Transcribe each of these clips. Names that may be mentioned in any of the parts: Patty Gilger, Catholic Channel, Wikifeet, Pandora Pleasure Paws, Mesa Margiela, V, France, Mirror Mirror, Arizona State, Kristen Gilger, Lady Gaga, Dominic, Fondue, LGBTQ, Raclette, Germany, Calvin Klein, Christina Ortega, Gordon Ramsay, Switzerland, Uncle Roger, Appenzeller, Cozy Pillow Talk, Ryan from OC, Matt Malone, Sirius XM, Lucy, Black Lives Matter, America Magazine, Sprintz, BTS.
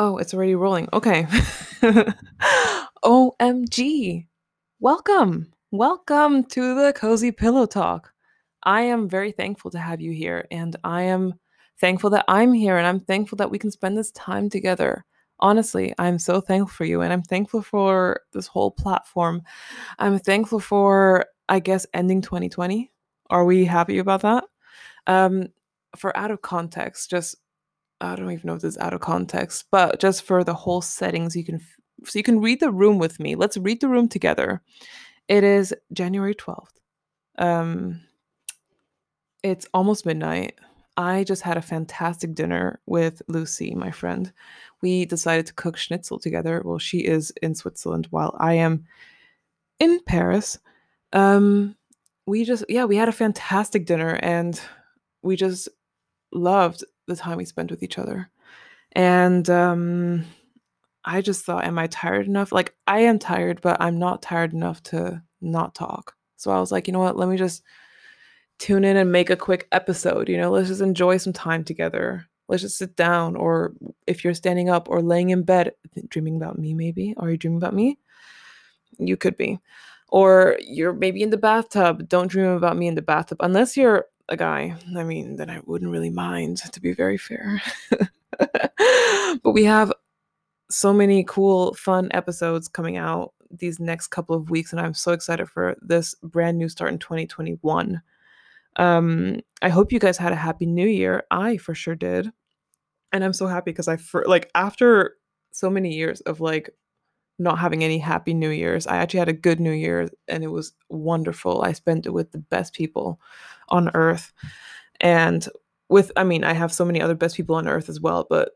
Oh, it's already rolling. Okay. OMG. Welcome. Welcome to the Cozy Pillow Talk. I am very thankful to have you here, and I am thankful that I'm here, and I'm thankful that we can spend this time together. Honestly, I'm so thankful for you, and I'm thankful for this whole platform. I'm thankful for, I guess, ending 2020. Are we happy about that? For out of context, just, I don't even know if this is out of context, but just for the whole settings, so you can read the room with me. Let's read the room together. It is January 12th. It's almost midnight. I just had a fantastic dinner with Lucy, my friend. We decided to cook schnitzel together. Well, she is in Switzerland while I am in Paris. We had a fantastic dinner, and we just loved the time we spent with each other. And I just thought, am I tired enough? Like, I am tired, but I'm not tired enough to not talk. So I was like, you know what? Let me just tune in and make a quick episode. You know, let's just enjoy some time together. Let's just sit down, or if you're standing up or laying in bed, dreaming about me, maybe. Are you dreaming about me? You could be. Or you're maybe in the bathtub. Don't dream about me in the bathtub. Unless you're a guy. I mean, then I wouldn't really mind, to be very fair. But we have so many cool, fun episodes coming out these next couple of weeks, and I'm so excited for this brand new start in 2021. I hope you guys had a happy new year. I for sure did. And I'm so happy because after so many years of not having any happy new years, I actually had a good new year, and it was wonderful. I spent it with the best people on earth, and I have so many other best people on earth as well, but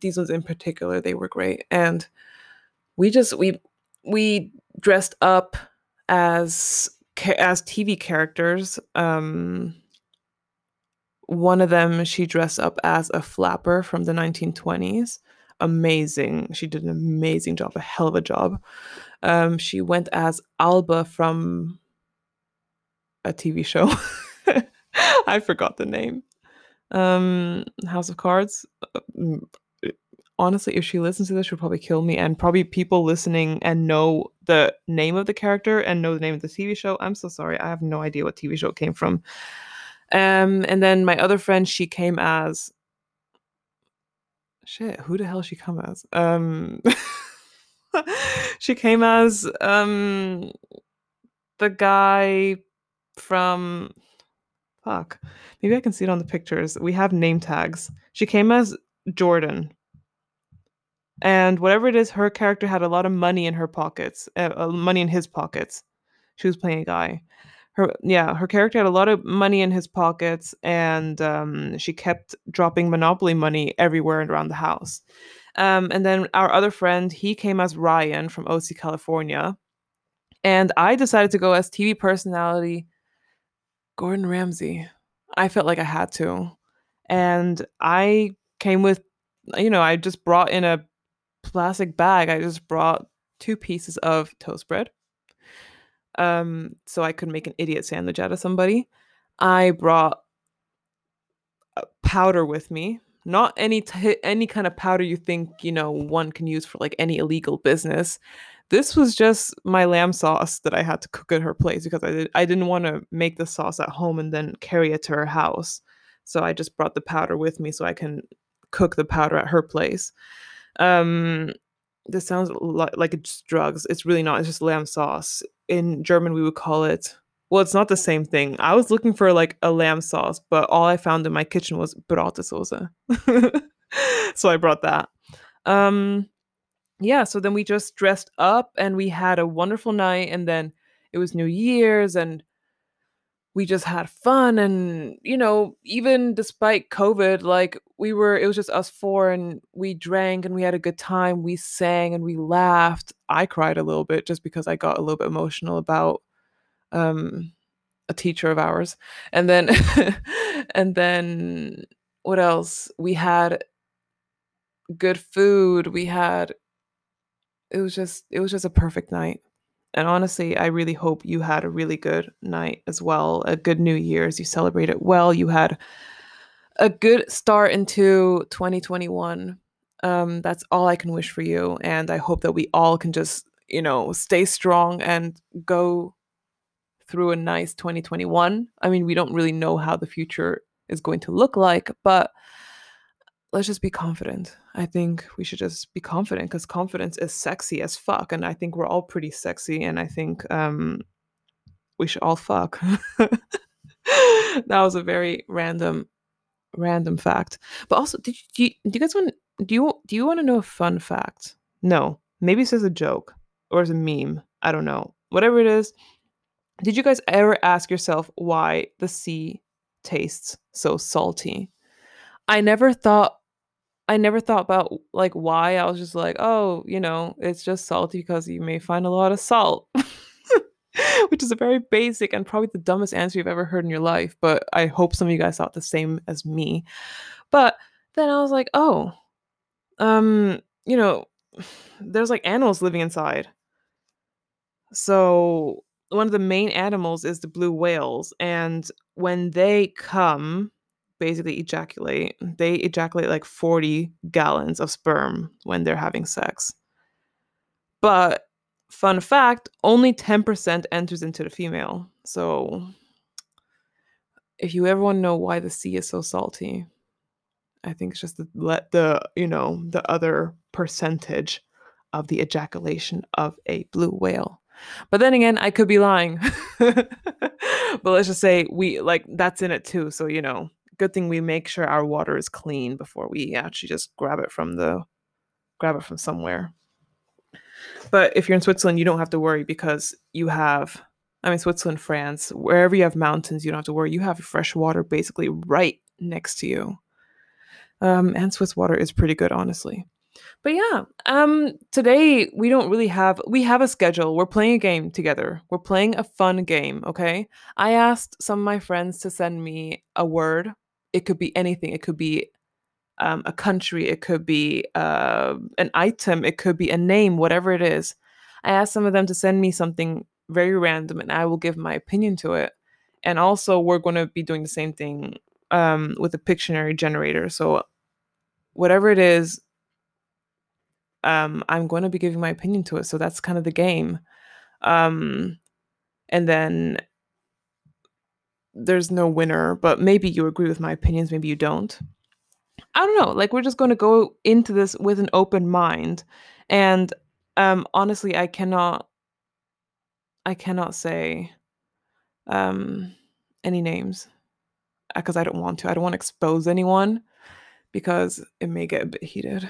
these ones in particular, they were great. And we dressed up as TV characters. One of them, she dressed up as a flapper from the 1920s. Amazing. She did an amazing job, a hell of a job. She went as Alba from a TV show. I forgot the name. House of Cards. Honestly, if she listens to this, she'll probably kill me, and probably people listening and know the name of the character and know the name of the TV show. I'm so sorry. I have no idea what TV show it came from. And then my other friend, she came as... Shit, who the hell she come as? She came as the guy from... Fuck. Maybe I can see it on the pictures. We have name tags. She came as Jordan. And whatever it is, her character had a lot of money in her pockets. Money in his pockets. She was playing a guy. Her character had a lot of money in his pockets, and she kept dropping Monopoly money everywhere and around the house. And then our other friend, he came as Ryan from OC, California. And I decided to go as TV personality Gordon Ramsay. I felt like I had to. And I came with, I just brought in a plastic bag. I just brought 2 pieces of toast bread. So I could make an idiot sandwich out of somebody. I brought powder with me, not any kind of powder you think one can use for any illegal business. This was just my lamb sauce that I had to cook at her place, because I didn't want to make the sauce at home and then carry it to her house. So I just brought the powder with me so I can cook the powder at her place. This sounds like it's drugs. It's really not. It's just lamb sauce. In German, we would call it... Well, it's not the same thing. I was looking for a lamb sauce, but all I found in my kitchen was Bratesauze. So I brought that. So then we just dressed up, and we had a wonderful night, and then it was New Year's, and we just had fun. And, even despite COVID, it was just us 4, and we drank and we had a good time. We sang and we laughed. I cried a little bit just because I got a little bit emotional about a teacher of ours. And then, what else? We had good food. It was just a perfect night. And honestly, I really hope you had a really good night as well. A good New Year's. You celebrated well. You had a good start into 2021. That's all I can wish for you. And I hope that we all can just, you know, stay strong and go through a nice 2021. I mean, we don't really know how the future is going to look like, but let's just be confident. I think we should just be confident, because confidence is sexy as fuck. And I think we're all pretty sexy. And I think we should all fuck. That was a very random fact. But also, do you guys want to know a fun fact? No, maybe it's just a joke or it's a meme. I don't know. Whatever it is, did you guys ever ask yourself why the sea tastes so salty? I never thought about like why. I was just like, oh, you know, it's just salty because you may find a lot of salt. Which is a very basic and probably the dumbest answer you've ever heard in your life. But I hope some of you guys thought the same as me. But then I was like, oh, you know, there's like animals living inside. So one of the main animals is the blue whales. And when they come, basically ejaculate, they ejaculate like 40 gallons of sperm when they're having sex. But fun fact, only 10% enters into the female. So if you ever want to know why the sea is so salty, I think it's just the other percentage of the ejaculation of a blue whale. But then again, I could be lying. But let's just say that's in it too. So, you know, good thing we make sure our water is clean before we actually just grab it from somewhere. But if you're in Switzerland, you don't have to worry because you have, I mean, Switzerland, France, wherever you have mountains, you don't have to worry. You have fresh water basically right next to you. And Swiss water is pretty good, honestly. But yeah, today we have a schedule. We're playing a game together. We're playing a fun game, okay? I asked some of my friends to send me a word. It could be anything. It could be a country, it could be an item, it could be a name, whatever it is. I asked some of them to send me something very random and I will give my opinion to it. And also we're going to be doing the same thing with a Pictionary generator. So whatever it is, I'm going to be giving my opinion to it. So that's kind of the game. And then there's no winner, but maybe you agree with my opinions, maybe you don't. I don't know, like we're just going to go into this with an open mind. And honestly, I cannot say any names because I don't want to. I don't want to expose anyone because it may get a bit heated.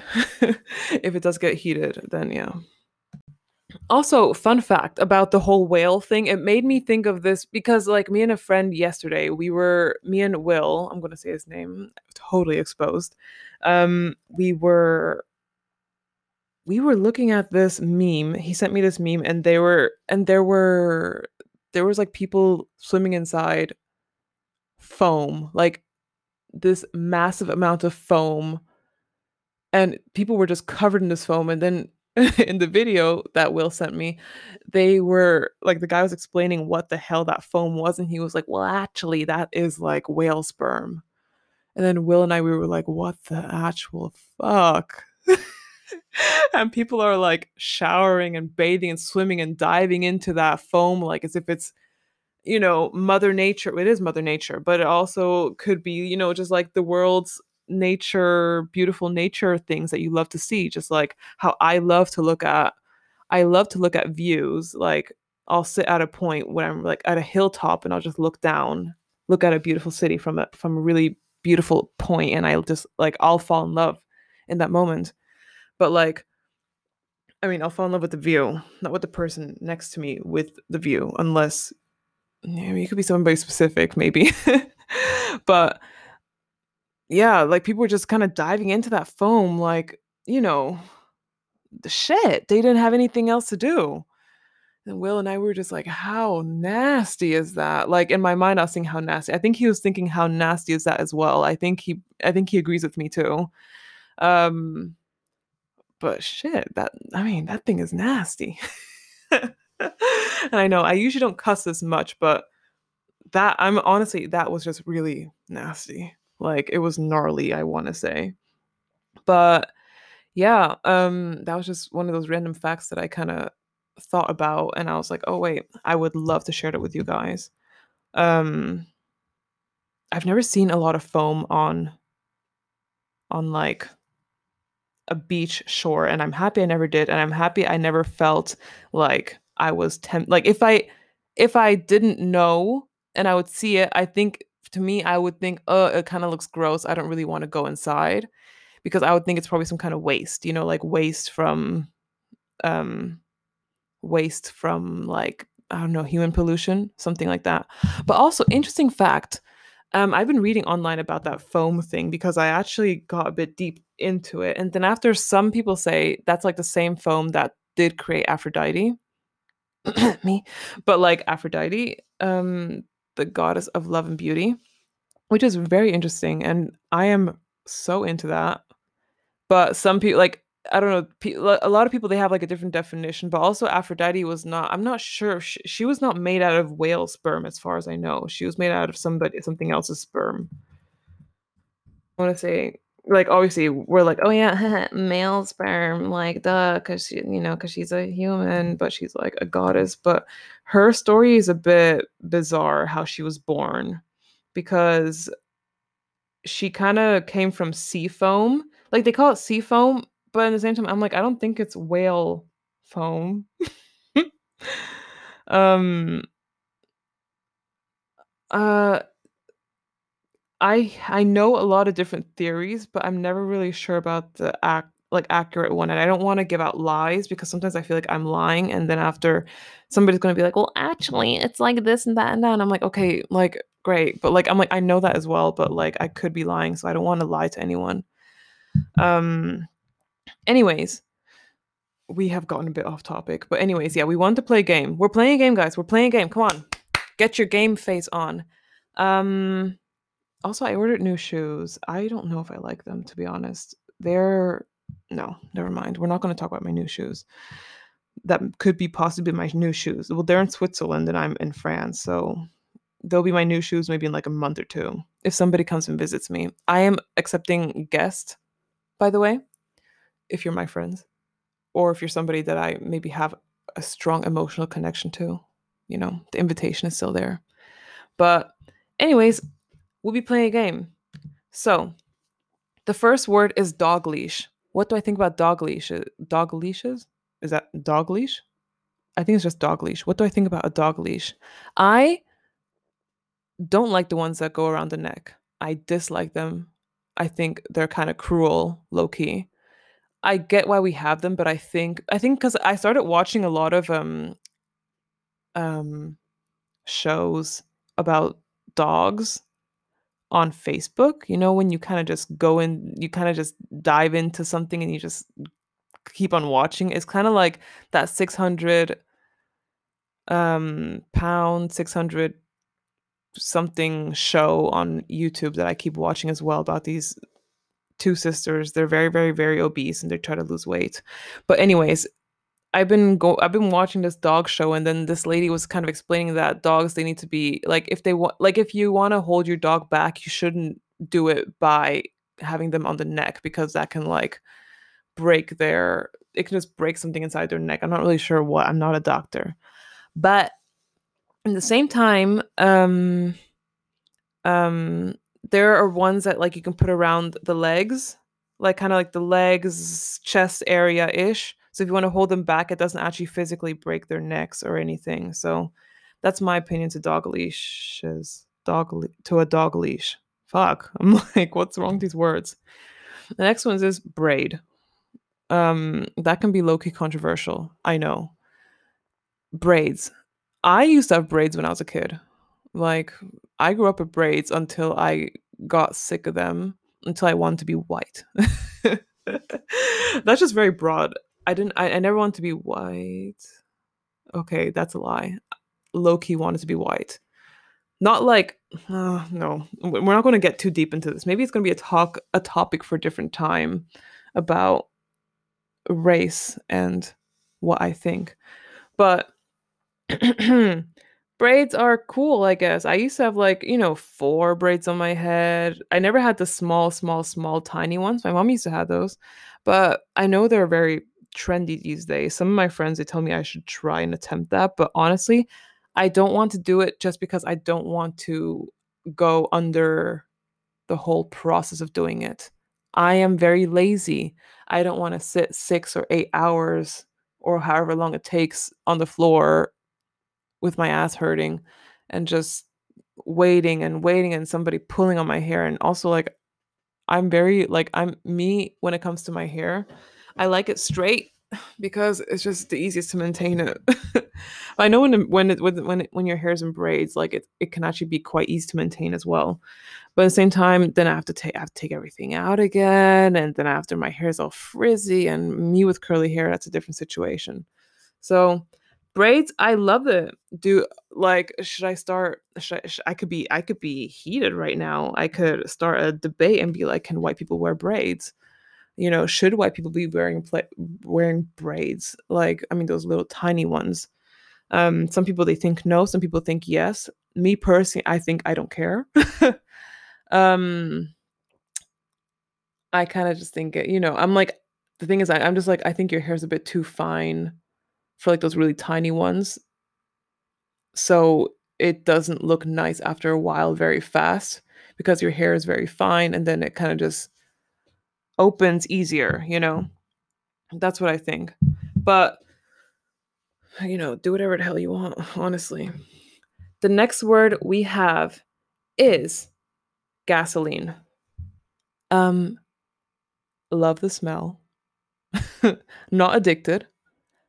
If it does get heated, then yeah. Also, fun fact about the whole whale thing. It made me think of this because like me and a friend yesterday, me and Will, I'm going to say his name, totally exposed. We were looking at this meme. He sent me this meme and there was like people swimming inside foam, like this massive amount of foam, and people were just covered in this foam. And then in the video that Will sent me, they were like, the guy was explaining what the hell that foam was. And he was like, well, actually that is like whale sperm. And then Will and I, we were like, what the actual fuck? And people are like showering and bathing and swimming and diving into that foam. Like as if it's, you know, Mother Nature. It is Mother Nature, but it also could be, you know, just like the world's nature, beautiful nature things that you love to see, just like how I love to look at views. Like I'll sit at a point when I'm like at a hilltop and I'll just look at a beautiful city from a really beautiful point, and I'll just like I'll fall in love in that moment. But like, I mean, I'll fall in love with the view, not with the person next to me with the view, unless, I mean, it could be somebody specific maybe. But yeah, like people were just kind of diving into that foam, like, you know, the shit. They didn't have anything else to do. And Will and I were just like, how nasty is that? Like in my mind, I was thinking how nasty. I think he was thinking how nasty is that as well. I think he agrees with me too. But shit, that thing is nasty. And I know I usually don't cuss this much, but that was just really nasty. Like it was gnarly, I want to say. But yeah, that was just one of those random facts that I kind of thought about, and I was like, oh wait, I would love to share that with you guys. I've never seen a lot of foam on like a beach shore, and I'm happy I never did, and I'm happy I never felt like I was like if I didn't know and I would see it, I think to me I would think, oh, it kind of looks gross, I don't really want to go inside, because I would think it's probably some kind of waste, you know, like waste from like, I don't know, human pollution, something like that. But also, interesting fact, I've been reading online about that foam thing because I actually got a bit deep into it. And then after, some people say that's like the same foam that did create Aphrodite. Me. But like Aphrodite, the goddess of love and beauty, which is very interesting. And I am so into that. But some people, like, I don't know, a lot of people, they have like a different definition, but also Aphrodite was not, I'm not sure, she was not made out of whale sperm as far as I know. She was made out of something else's sperm. I want to say, like, obviously we're like, oh yeah, male sperm, like, duh, because she, you know, because she's a human, but she's like a goddess. But her story is a bit bizarre, how she was born, because she kind of came from sea foam, like they call it sea foam. But at the same time, I'm like, I don't think it's whale foam. I know a lot of different theories, but I'm never really sure about the accurate one. And I don't want to give out lies, because sometimes I feel like I'm lying, and then after somebody's going to be like, well, actually, it's like this and that and that. And I'm like, okay, like, great. But like, I'm like, I know that as well, but like, I could be lying. So I don't want to lie to anyone. Anyways, we have gotten a bit off topic, but anyways, yeah, we want to play a game. We're playing a game, guys. We're playing a game. Come on, get your game face on. Also, I ordered new shoes. I don't know if I like them, to be honest. No, never mind. We're not going to talk about my new shoes. That could be possibly my new shoes. Well, they're in Switzerland and I'm in France, so they'll be my new shoes maybe in like a month or two, if somebody comes and visits me. I am accepting guests, by the way. If you're my friends, or if you're somebody that I maybe have a strong emotional connection to, you know, the invitation is still there. But anyways, we'll be playing a game. So the first word is dog leash. What do I think about dog leashes? Dog leashes? Is that dog leash? I think it's just dog leash. What do I think about a dog leash? I don't like the ones that go around the neck. I dislike them. I think they're kind of cruel, low key. I get why we have them, but I think because I started watching a lot of shows about dogs on Facebook. You know, when you kind of just go in, you kind of just dive into something and you just keep on watching. It's kind of like that 600 pound, 600 something show on YouTube that I keep watching as well, about these two sisters. They're very, very, very obese and they try to lose weight. But anyways, I've been watching this dog show, and then this lady was kind of explaining that dogs, they need to be like, if you want to hold your dog back, you shouldn't do it by having them on the neck, because that can like break something inside their neck. I'm not really sure what, I'm not a doctor. But at the same time, there are ones that like you can put around the legs, like kind of like the legs, chest area ish. So if you want to hold them back, it doesn't actually physically break their necks or anything. So that's my opinion to dog leashes. To a dog leash. Fuck. I'm like, what's wrong with these words? The next one is braid. That can be low-key controversial. I know. Braids. I used to have braids when I was a kid. Like, I grew up with braids until I got sick of them, until I wanted to be white. That's just very broad. I never wanted to be white. Okay, that's a lie. Low-key wanted to be white. Not like, no, we're not going to get too deep into this. Maybe it's going to be a topic for a different time about race and what I think. But braids are cool, I guess. I used to have like, you know, 4 braids on my head. I never had the small, tiny ones. My mom used to have those. But I know they're very trendy these days. Some of my friends, they tell me I should try and attempt that. But honestly, I don't want to do it just because I don't want to go under the whole process of doing it. I am very lazy. I don't want to sit 6 or 8 hours or however long it takes on the floor with my ass hurting and just waiting and waiting and somebody pulling on my hair. And also, like, I'm very, like, I'm me when it comes to my hair. I like it straight because it's just the easiest to maintain it. I know when your hair is in braids, like it can actually be quite easy to maintain as well. But at the same time, then I have to take everything out again, and then after my hair is all frizzy, and me with curly hair, that's a different situation. So braids, I love it. Do like, should I start? I could be heated right now. I could start a debate and be like, can white people wear braids? You know, should white people be wearing braids? Like, I mean, those little tiny ones. Some people, they think no. Some people think yes. Me personally, I think I don't care. I kind of just think it, you know, I'm like, the thing is, I'm just like, I think your hair's a bit too fine for like those really tiny ones. So it doesn't look nice after a while very fast because your hair is very fine, and then it kind of just opens easier, you know? That's what I think. But, you know, do whatever the hell you want, honestly. The next word we have is gasoline. Love the smell. Not addicted.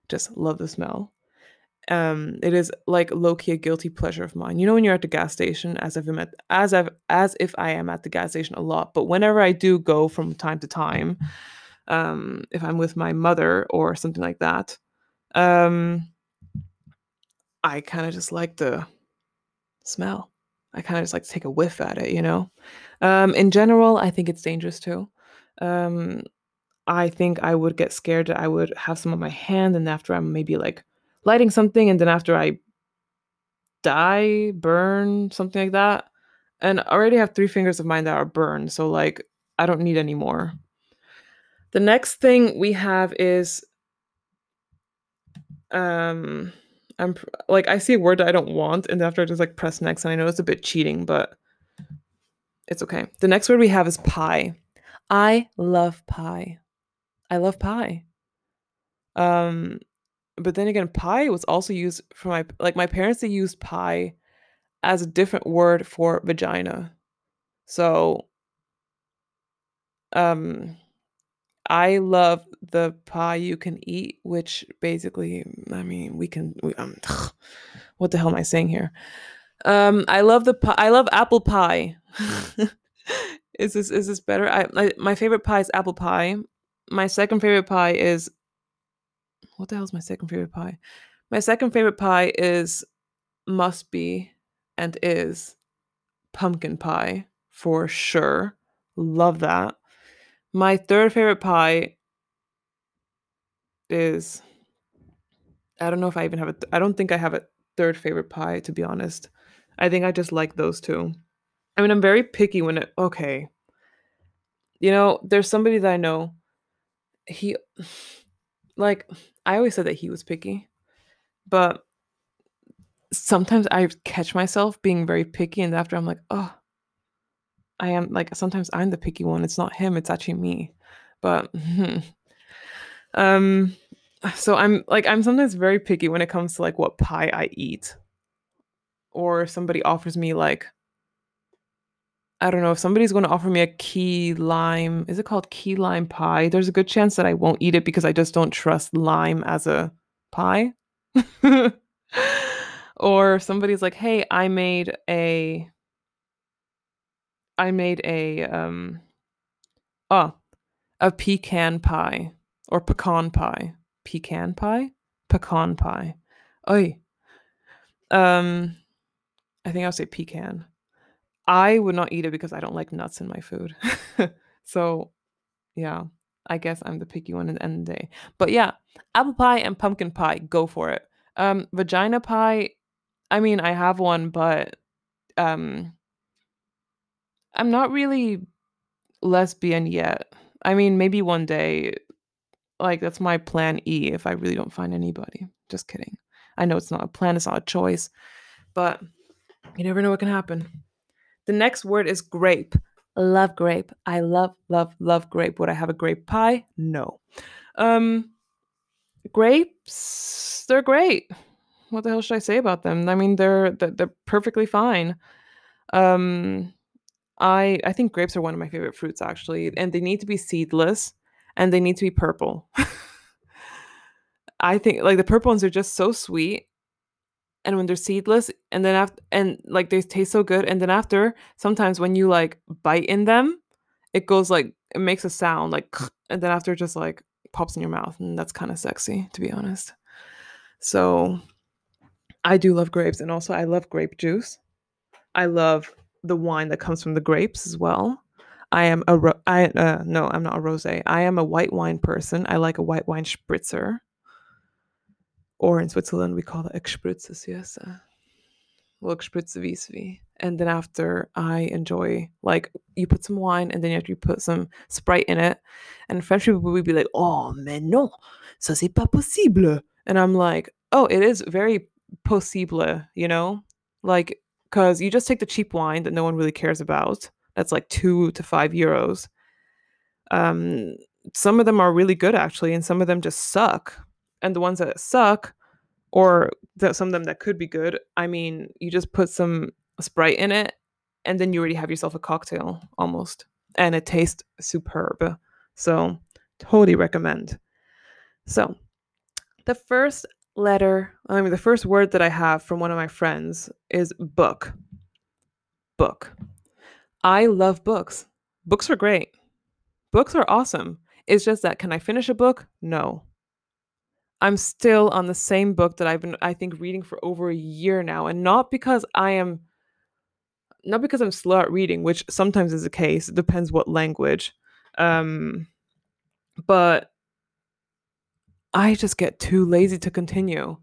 Just love the smell. It is like low-key a guilty pleasure of mine. You know, when you're at the gas station, as if I am at the gas station a lot, but whenever I do go from time to time, if I'm with my mother or something like that, I kind of just like the smell. I kind of just like to take a whiff at it, you know? In general, I think it's dangerous too. I think I would get scared that I would have some on my hand, and after I'm maybe like lighting something, and then after I die, burn, something like that. And I already have 3 fingers of mine that are burned, so like I don't need any more. The next thing we have is I'm like, I see a word that I don't want, and after I just like press next, and I know it's a bit cheating, but it's okay. The next word we have is pie. I love pie. I love pie. But then again, pie was also used for my parents, they used pie as a different word for vagina. So, I love the pie you can eat, which basically, I mean, what the hell am I saying here? I love the pie. I love apple pie. Is this better? My favorite pie is apple pie. My second favorite pie is, what the hell is my second favorite pie? My second favorite pie is, must be, and is pumpkin pie for sure. Love that. My third favorite pie is, I don't know if I even have it. I don't think I have a third favorite pie, to be honest. I think I just like those two. I mean, I'm very picky when it, okay. You know, there's somebody that I know, he, like, I always said that he was picky, but sometimes I catch myself being very picky, and after I'm like, oh, I am, like, sometimes I'm the picky one. It's not him, it's actually me. But, so I'm sometimes very picky when it comes to, like, what pie I eat. Or if somebody offers me, like, I don't know, if somebody's going to offer me a key lime, is it called key lime pie? There's a good chance that I won't eat it because I just don't trust lime as a pie. Or somebody's like, hey, I made a pecan pie or pecan pie. Pecan pie? Pecan pie. Oy. I think I'll say pecan. I would not eat it because I don't like nuts in my food. So, yeah, I guess I'm the picky one at the end of the day. But yeah, apple pie and pumpkin pie, go for it. Vagina pie, I mean, I have one, but I'm not really lesbian yet. I mean, maybe one day Like, that's my plan E if I really don't find anybody. Just kidding. I know it's not a plan, it's not a choice, but you never know what can happen. The next word is grape. Love grape. I love, love, love grape. Would I have a grape pie? No. Grapes, they're great. What the hell should I say about them? I mean, they're perfectly fine. I think grapes are one of my favorite fruits, actually, and they need to be seedless and they need to be purple. I think, like, the purple ones are just so sweet, and when they're seedless, and then after, and like, they taste so good, and then after, sometimes when you like bite in them, it goes like, it makes a sound like, and then after it just like pops in your mouth, and that's kind of sexy, to be honest. So I do love grapes, and also I love grape juice. I love the wine that comes from the grapes as well. I'm not a rosé. I am a white wine person. I like a white wine spritzer. Or in Switzerland, we call it Expritsuissa. Well, Expritsuissa. And then after, I enjoy, like, you put some wine, and then after you put some Sprite in it. And French people would be like, oh, mais non, ça c'est pas possible. And I'm like, oh, it is very possible, you know? Like, because you just take the cheap wine that no one really cares about. That's like €2 to €5. Some of them are really good, actually, and some of them just suck. And the ones that suck, or some of them that could be good, I mean, you just put some Sprite in it, and then you already have yourself a cocktail, almost. And it tastes superb. So, totally recommend. So, the first word that I have from one of my friends is book. Book. I love books. Books are great. Books are awesome. It's just that, can I finish a book? No. I'm still on the same book that I've been, I think, reading for over a year now. And not because I'm slow at reading, which sometimes is the case. It depends what language. But I just get too lazy to continue.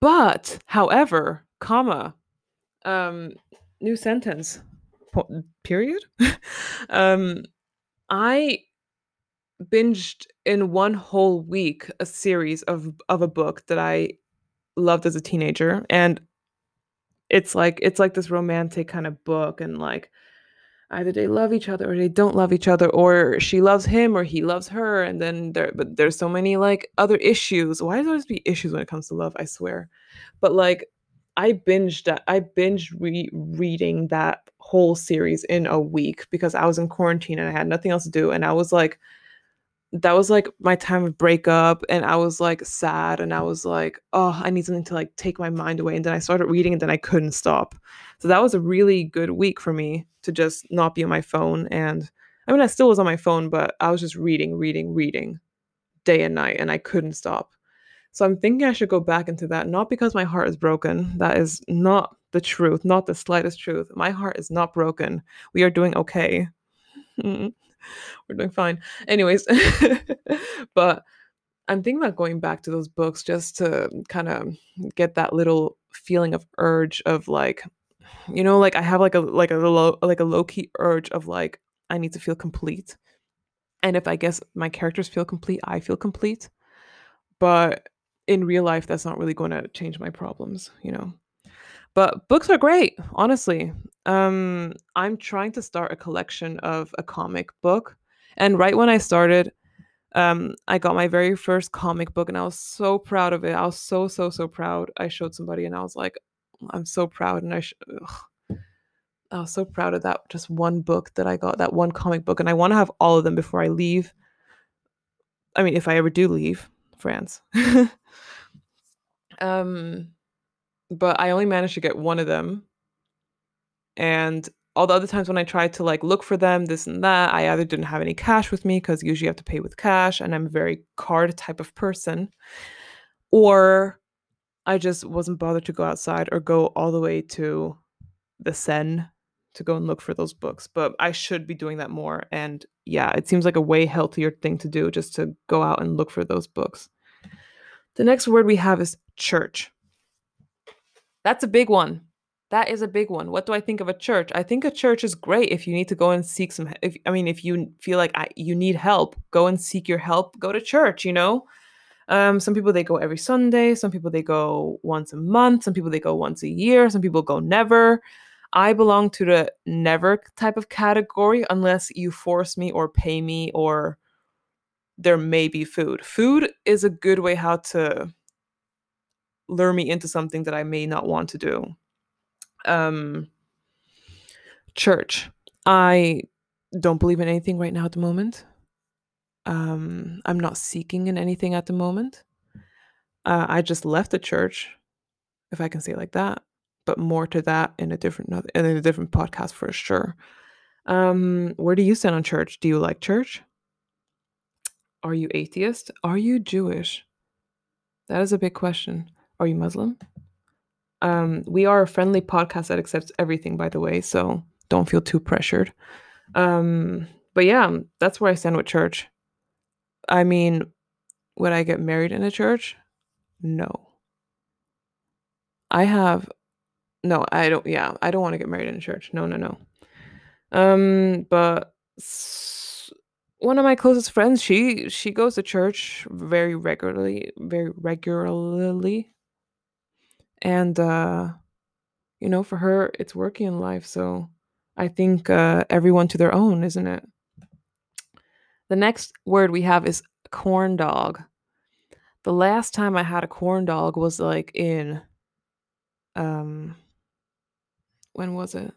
But, however, new sentence, period. I binged in one whole week a series of a book that I loved as a teenager, and it's like this romantic kind of book, and like either they love each other or they don't love each other, or she loves him or he loves her, and then there's so many like other issues. Why does there always be issues when it comes to love? I swear. But like I binged reading that whole series in a week because I was in quarantine and I had nothing else to do, and I was like, that was like my time of breakup, and I was like sad, and I was like, oh, I need something to like take my mind away. And then I started reading, and then I couldn't stop. So that was a really good week for me to just not be on my phone. And I mean, I still was on my phone, but I was just reading day and night, and I couldn't stop. So I'm thinking I should go back into that, not because my heart is broken. That is not the truth, not the slightest truth. My heart is not broken. We are doing okay. We're doing fine. Anyways, but I'm thinking about going back to those books just to kind of get that little feeling of urge of like, you know, like I have like a low-key urge of like, I need to feel complete. And if I guess my characters feel complete, I feel complete. But in real life, that's not really going to change my problems, you know. But books are great, honestly. I'm trying to start a collection of a comic book. And right when I started, I got my very first comic book, and I was so proud of it. I was so, so, so proud. I showed somebody, and I was like, I'm so proud. And I was so proud of that just one book that I got, that one comic book. And I want to have all of them before I leave. I mean, if I ever do leave France. But I only managed to get one of them. And all the other times when I tried to like look for them, this and that, I either didn't have any cash with me because usually you have to pay with cash, and I'm a very card type of person, or I just wasn't bothered to go outside or go all the way to the Seine to go and look for those books. But I should be doing that more. And yeah, it seems like a way healthier thing to do, just to go out and look for those books. The next word we have is church. That's a big one. That is a big one. What do I think of a church? I think a church is great if you need to go and seek some, if you feel like you need help, go and seek your help, go to church, you know? Some people, they go every Sunday. Some people, they go once a month. Some people, they go once a year. Some people go never. I belong to the never type of category unless you force me or pay me or there may be food. Food is a good way how to lure me into something that I may not want to do. Church. I don't believe in anything right now at the moment. I'm not seeking in anything at the moment. I just left the church, if I can say it like that, but more to that in a different podcast for sure. Where do you stand on church? Do you like church? Are you atheist? Are you Jewish? That is a big question. Are you Muslim? We are a friendly podcast that accepts everything, by the way, so don't feel too pressured. But yeah, that's where I stand with church. I mean, would I get married in a church? No. I don't want to get married in a church. No. But one of my closest friends, she goes to church very regularly. And, for her, it's working in life. So I think everyone to their own, isn't it? The next word we have is corn dog. The last time I had a corn dog was like in, when was it?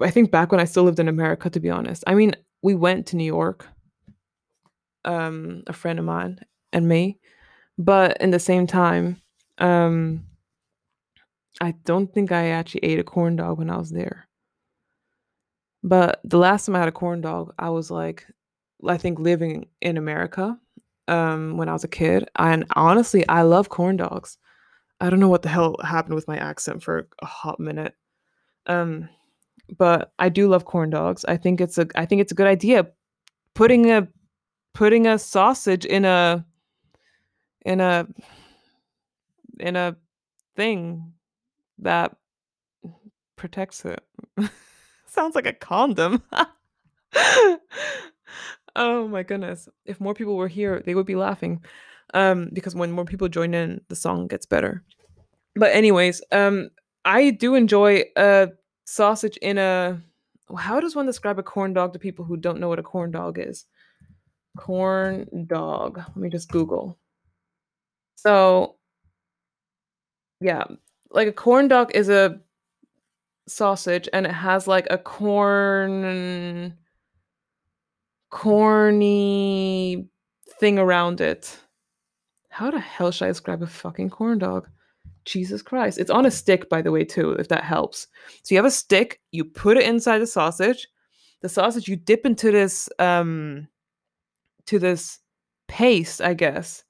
I think back when I still lived in America, to be honest. I mean, we went to New York, a friend of mine and me. But in the same time, I don't think I actually ate a corn dog when I was there. But the last time I had a corn dog, I was like, I think living in America when I was a kid. And honestly, I love corn dogs. I don't know what the hell happened with my accent for a hot minute. But I do love corn dogs. I think it's a good idea. Putting a sausage in a thing that protects it. Sounds like a condom. Oh my goodness. If more people were here, they would be laughing. Because when more people join in, the song gets better. But anyways, I do enjoy a sausage in a... How does one describe a corn dog to people who don't know what a corn dog is? Corn dog. Let me just Google. So, yeah, like a corn dog is a sausage and it has like a corny thing around it. How the hell should I describe a fucking corn dog? Jesus Christ. It's on a stick, by the way, too, if that helps. So you have a stick, you put it inside the sausage you dip into this paste, I guess.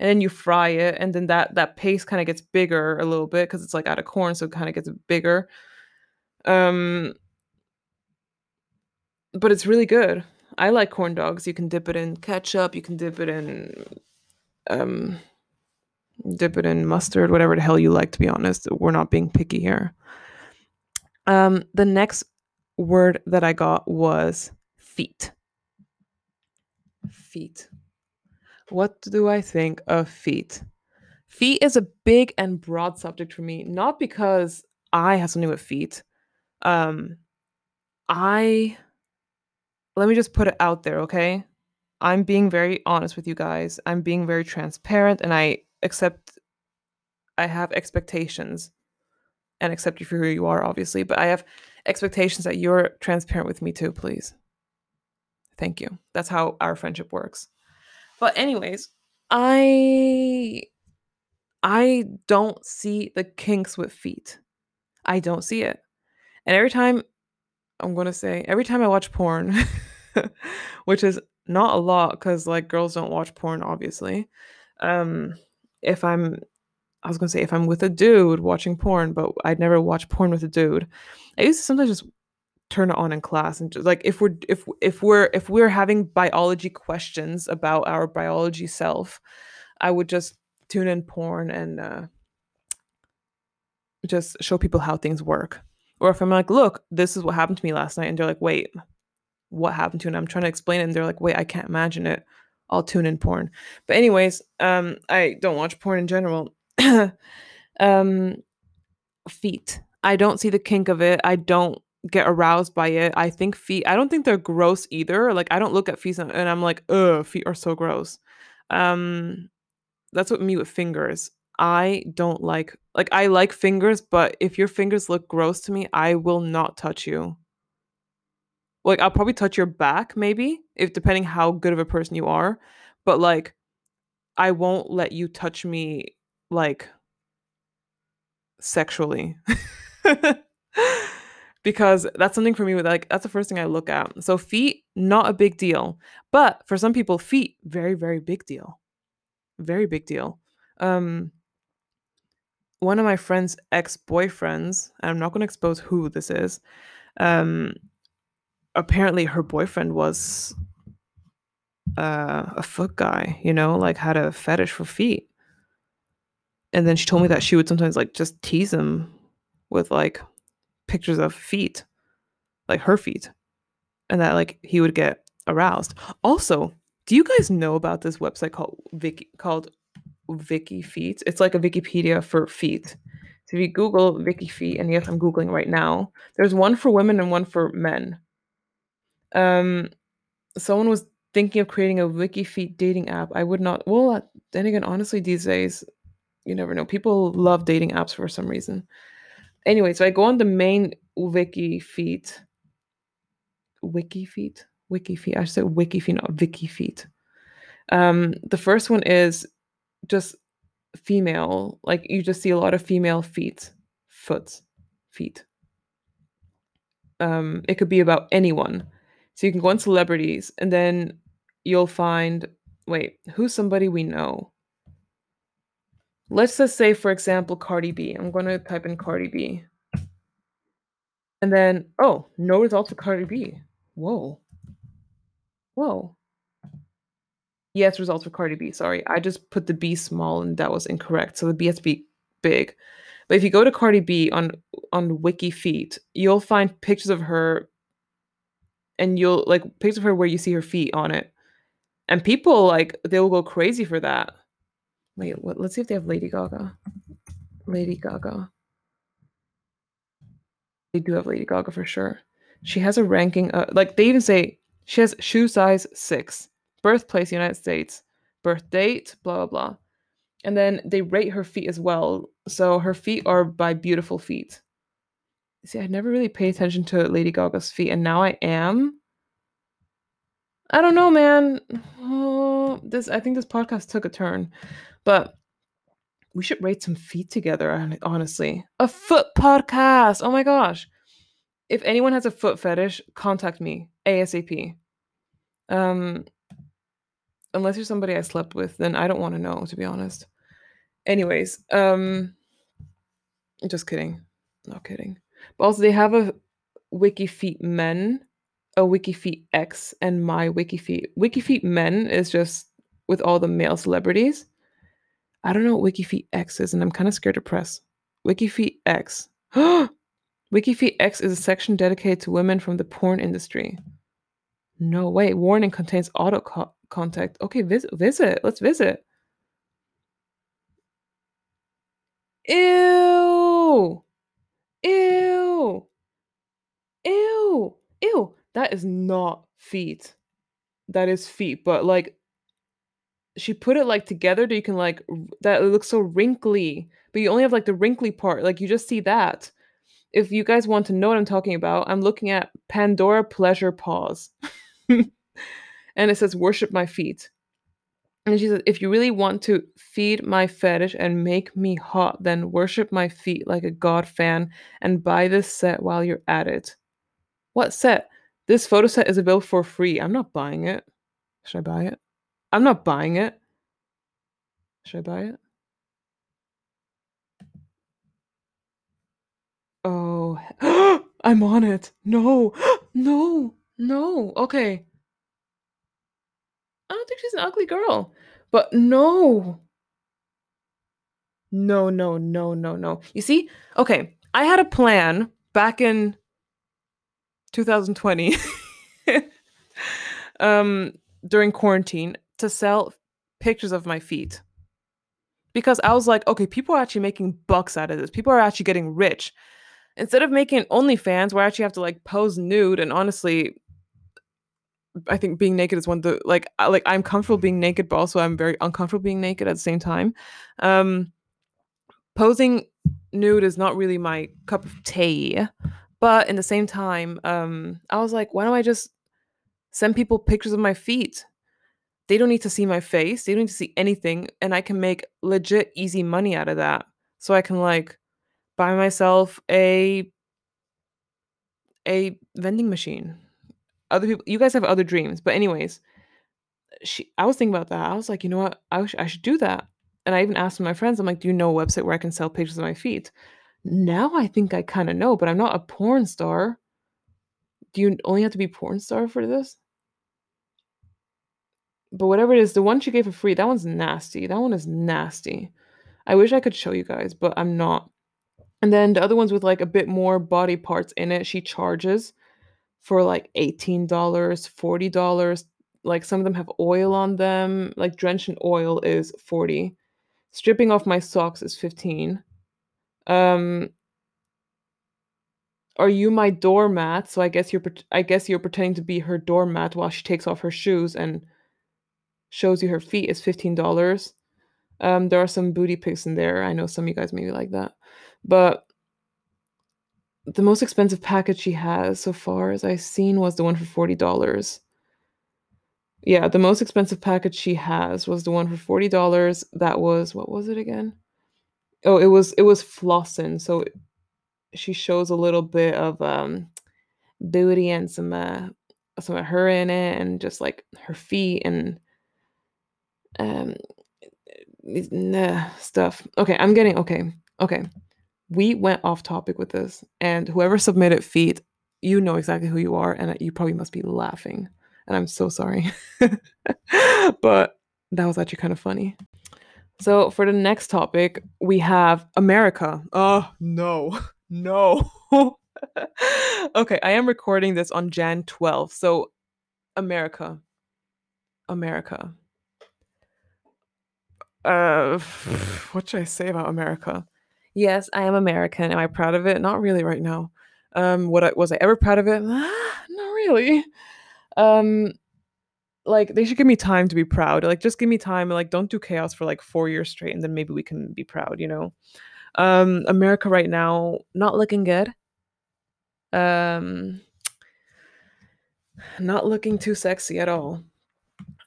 And then you fry it, and then that paste kind of gets bigger a little bit because it's like out of corn, so it kind of gets bigger. But it's really good. I like corn dogs. You can dip it in ketchup. You can dip it in mustard, whatever the hell you like, to be honest. We're not being picky here. The next word that I got was feet. Feet. What do I think of feet? Feet is a big and broad subject for me, not because I have something with feet. Let me just put it out there, okay? I'm being very honest with you guys. I'm being very transparent, and I have expectations, and accept you for who you are, obviously, but I have expectations that you're transparent with me too, please. Thank you. That's how our friendship works. But anyways, I don't see the kinks with feet. I don't see it. And every time I watch porn, which is not a lot because like girls don't watch porn, obviously. If I'm with a dude watching porn, but I'd never watch porn with a dude. I used to sometimes just turn it on in class and just like if we're having biology questions about our biology self, I would just tune in porn and just show people how things work. Or if I'm like, look, this is what happened to me last night, and they're like, wait, what happened to you? And I'm trying to explain it, and they're like, wait, I can't imagine it. I'll tune in porn. But anyways, I don't watch porn in general. Feet. I don't see the kink of it. I don't get aroused by it. I think feet, I don't think they're gross either. Like, I don't look at feet and I'm like, ugh, feet are so gross. That's what me with fingers. I don't like I like fingers, but if your fingers look gross to me, I will not touch you. Like, I'll probably touch your back, maybe, if depending how good of a person you are. But like, I won't let you touch me like sexually. Because that's something for me with, like, that's the first thing I look at. So feet, not a big deal. But for some people, feet, very, very big deal. Very big deal. One of my friend's ex-boyfriends, and I'm not going to expose who this is, apparently her boyfriend was a foot guy, you know, like had a fetish for feet. And then she told me that she would sometimes like just tease him with like pictures of feet, like her feet, and that like he would get aroused. Also, do you guys know about this website called Wikifeet? It's like a Wikipedia for feet. So if you Google Wikifeet, and yes, I'm Googling right now, there's one for women and one for men. Someone was thinking of creating a Wikifeet dating app. I would not. Well, then again, honestly, these days, you never know. People love dating apps for some reason. Anyway, so I go on the main Wikifeet. I said Wikifeet, not Wikifeet. The first one is just female. Like, you just see a lot of female feet. It could be about anyone. So you can go on celebrities, and then you'll find, wait, who's somebody we know? Let's just say, for example, Cardi B. I'm going to type in Cardi B. And then, oh, no results for Cardi B. Whoa. Yes, results for Cardi B. Sorry, I just put the B small, and that was incorrect. So the B has to be big. But if you go to Cardi B on Wikifeet, you'll find pictures of her, and you'll like pictures of her where you see her feet on it, and people like they will go crazy for that. Wait, what? Let's see if they have Lady Gaga. They do have Lady Gaga for sure. She has a ranking. Like they even say she has shoe size 6, birthplace United States, birth date, blah blah blah. And then they rate her feet as well. So her feet are by Beautiful Feet. See, I never really paid attention to Lady Gaga's feet, and now I am. I don't know, man. Oh, I think this podcast took a turn. But we should rate some feet together, honestly. A foot podcast. Oh my gosh. If anyone has a foot fetish, contact me ASAP. Unless you're somebody I slept with, then I don't want to know, to be honest. Anyways, just kidding. Not kidding. But also, they have a Wikifeet Men, a Wikifeet X, and my Wikifeet. Wikifeet Men is just with all the male celebrities. I don't know what Wikifeet X is, and I'm kind of scared to press. Wikifeet X. Wikifeet X is a section dedicated to women from the porn industry. No way. Warning, contains auto contact. Okay, visit. Let's visit. Ew. That is not feet. That is feet. But like, she put it like together that you can like, that it looks so wrinkly, but you only have like the wrinkly part. Like, you just see that. If you guys want to know what I'm talking about, I'm looking at Pandora Pleasure Paws. And it says, worship my feet. And she says, if you really want to feed my fetish and make me hot, then worship my feet like a god fan and buy this set while you're at it. What set? This photo set is available for free. I'm not buying it. Should I buy it? I'm not buying it. Should I buy it? Oh, I'm on it. No. Okay. I don't think she's an ugly girl, but no. No. You see? Okay. I had a plan back in 2020 during quarantine to sell pictures of my feet, because I was like, okay, people are actually making bucks out of this. People are actually getting rich. Instead of making OnlyFans where I actually have to like pose nude, and honestly, I think being naked is one of the, like I'm comfortable being naked, but also I'm very uncomfortable being naked at the same time. Posing nude is not really my cup of tea, but in the same time, I was like, why don't I just send people pictures of my feet? They don't need to see my face. They don't need to see anything. And I can make legit easy money out of that. So I can like buy myself a vending machine. Other people, you guys have other dreams. But anyways, I was thinking about that. I was like, you know what? I should do that. And I even asked my friends, I'm like, do you know a website where I can sell pictures of my feet? Now I think I kind of know, but I'm not a porn star. Do you only have to be porn star for this? But whatever it is, the one she gave for free, that one's nasty. That one is nasty. I wish I could show you guys, but I'm not. And then the other ones with like a bit more body parts in it, she charges for like $18, $40. Like some of them have oil on them. Like drenched in oil is $40. Stripping off my socks is $15. Are you my doormat? So I guess you're pretending to be her doormat while she takes off her shoes and shows you her feet is $15. There are some booty pics in there. I know some of you guys maybe like that. But the most expensive package she has so far as I've seen was the one for $40. Yeah, the most expensive package she has was the one for $40. That was, what was it again? Oh, it was flossing. So she shows a little bit of booty and some of her in it, and just like her feet and stuff. Okay, I'm getting okay. We went off topic with this, and whoever submitted feet, you know exactly who you are, and you probably must be laughing. And I'm so sorry, but that was actually kind of funny. So for the next topic, we have America. Oh, no. Okay, I am recording this on Jan 12th. So America. What should I say about America? Yes, I am American. Am I proud of it? Not really right now. Was I ever proud of it? Not really. Like they should give me time to be proud. Like just give me time and like don't do chaos for like 4 years straight, and then maybe we can be proud, you know. America right now not looking good. Not looking too sexy at all.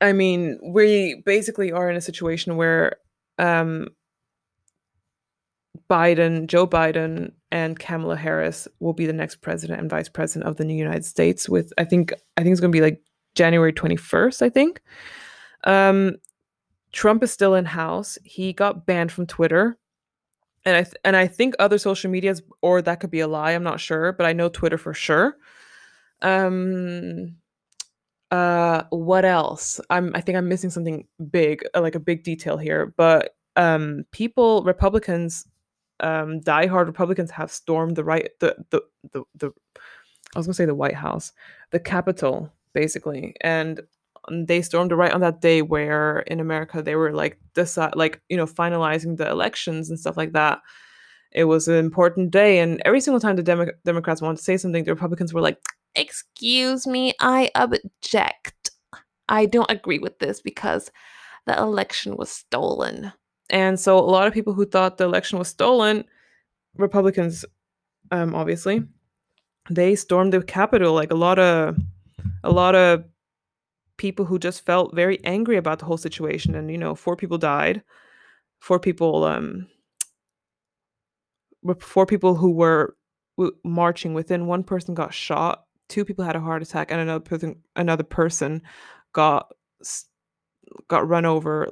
I mean, we basically are in a situation where Joe Biden and Kamala Harris will be the next president and vice president of the new United States with I think it's going to be like January 21st, I think. Trump is still in house. He got banned from Twitter. And I think other social medias, or that could be a lie, I'm not sure, but I know Twitter for sure. What else? I think I'm missing something big, like a big detail here, but Republicans, diehard Republicans have stormed the White House, the Capitol, basically. And they stormed it right on that day where in America they were like finalizing the elections and stuff like that. It was an important day, and every single time the Democrats wanted to say something, the Republicans were like, "Excuse me, I object. I don't agree with this because the election was stolen." And so a lot of people who thought the election was stolen, Republicans, obviously, they stormed the Capitol. Like a lot of people who just felt very angry about the whole situation. And, you know, 4 people died. 4 people who were marching within. 1 person got shot. 2 people had a heart attack, and another person got run over.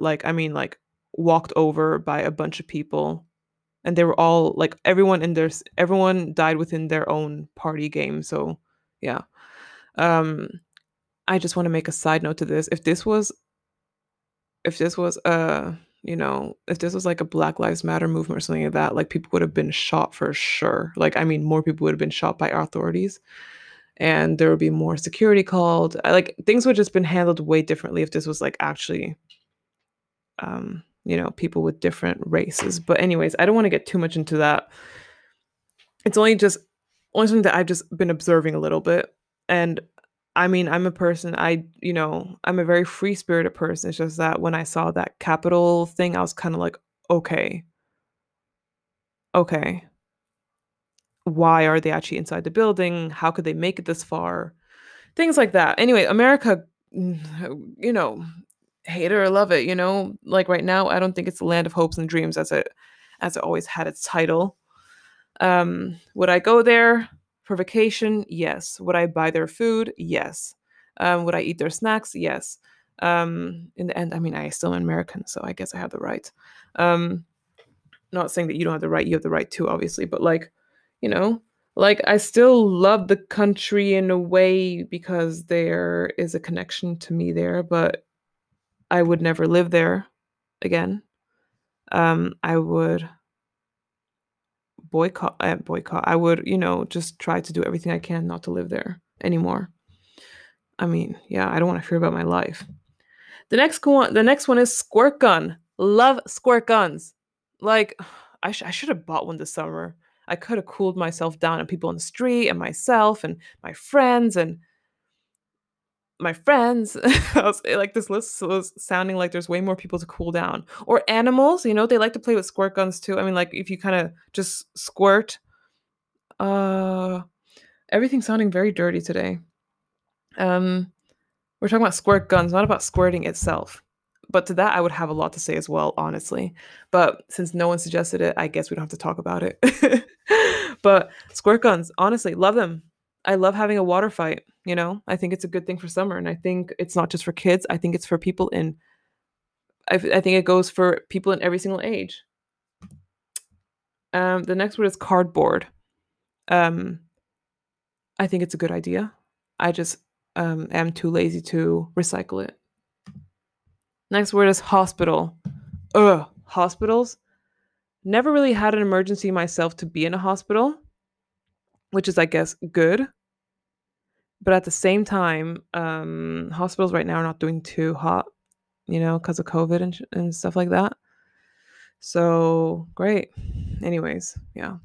Walked over by a bunch of people, and they were all like, everyone died within their own party game. So yeah. I just want to make a side note to this. If this was you know, if this was like a Black Lives Matter movement or something like that, like people would have been shot for sure. Like, I mean, more people would have been shot by authorities and there would be more security called. Like, things would have just been handled way differently if this was like actually, you know, people with different races. But anyways, I don't want to get too much into that. It's only something that I've just been observing a little bit. And I mean, I'm a person, you know, I'm a very free-spirited person. It's just that when I saw that Capitol thing, I was kind of like, okay. Why are they actually inside the building? How could they make it this far? Things like that. Anyway, America, you know, hate it or love it, you know? Like right now, I don't think it's the land of hopes and dreams as it always had its title. Would I go there? For vacation, yes. Would I buy their food? Yes. Would I eat their snacks? Yes. In the end, I mean, I still am American, so I guess I have the right. Not saying that you don't have the right, you have the right too, obviously, but like, you know, like I still love the country in a way because there is a connection to me there, but I would never live there again. I would boycott. I would, you know, just try to do everything I can not to live there anymore. I mean, yeah, I don't want to hear about my life. The next one is squirt gun. Love squirt guns. Like, I should have bought one this summer. I could have cooled myself down and people on the street and myself and my friends. I was, like, this list was sounding like there's way more people to cool down. Or animals, you know, they like to play with squirt guns too. I mean, like, if you kind of just squirt. Everything's sounding very dirty today. We're talking about squirt guns, not about squirting itself. But to that, I would have a lot to say as well, honestly. But since no one suggested it, I guess we don't have to talk about it. But squirt guns, honestly, love them. I love having a water fight, you know? I think it's a good thing for summer, and I think it's not just for kids. I think it's for people in... I think it goes for people in every single age. The next word is cardboard. I think it's a good idea. I just am too lazy to recycle it. Next word is hospital. Ugh, hospitals. Never really had an emergency myself to be in a hospital, which is, I guess, good. But at the same time, hospitals right now are not doing too hot, you know, because of COVID and stuff like that. So, great. Anyways, yeah.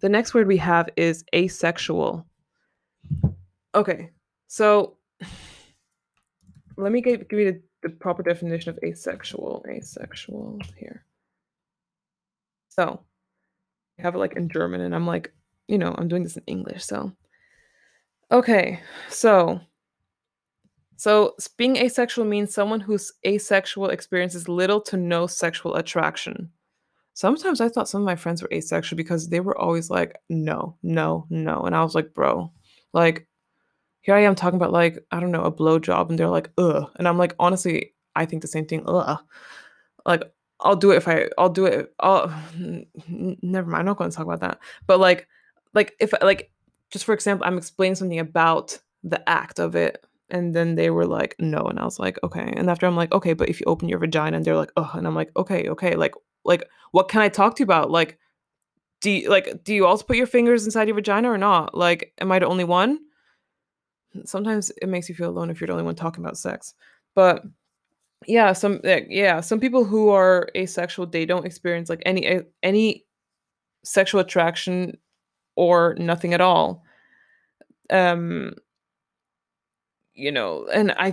The next word we have is asexual. Okay, so let me give you the proper definition of asexual. Asexual here. So, I have it like in German, and I'm like, you know, I'm doing this in English, so. Okay, so being asexual means someone whose asexual experiences little to no sexual attraction. Sometimes I thought some of my friends were asexual because they were always like, no. And I was like, bro, like, here I am talking about, like, I don't know, a blowjob, and they're like, ugh. And I'm like, honestly, I think the same thing, ugh. Like, never mind, I'm not going to talk about that. But like, just for example, I'm explaining something about the act of it, and then they were like, no, and I was like, okay. And after I'm like, okay, but if you open your vagina, and they're like, oh, and I'm like, okay, like, what can I talk to you about? Like, do you also put your fingers inside your vagina or not? Like, am I the only one? Sometimes it makes you feel alone if you're the only one talking about sex, but. Yeah, some people who are asexual, they don't experience like any sexual attraction or nothing at all. You know, and I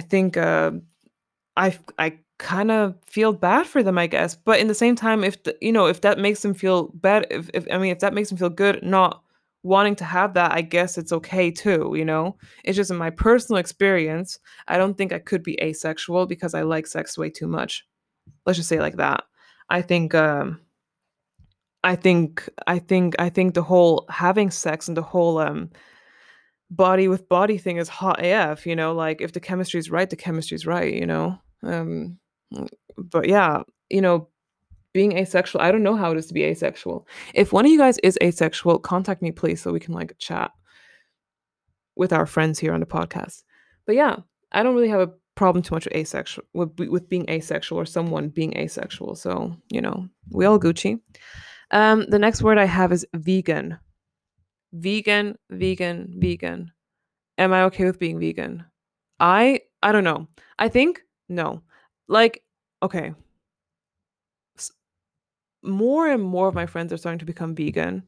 think I kind of feel bad for them, I guess. But in the same time, if that makes them feel bad, if that makes them feel good, not wanting to have that, I guess it's okay too, you know? It's just in my personal experience, I don't think I could be asexual because I like sex way too much. Let's just say it like that. I think the whole having sex and the whole body with body thing is hot AF, you know? Like, if the chemistry's right, the chemistry's right, you know? But yeah, you know, being asexual, I don't know how it is to be asexual. If one of you guys is asexual, contact me, please, so we can, like, chat with our friends here on the podcast. But yeah, I don't really have a problem too much with asexual, with being asexual or someone being asexual. So, you know, we all Gucci. The next word I have is vegan. Vegan, vegan, vegan. Am I okay with being vegan? I don't know. I think no. Like, okay. More and more of my friends are starting to become vegan.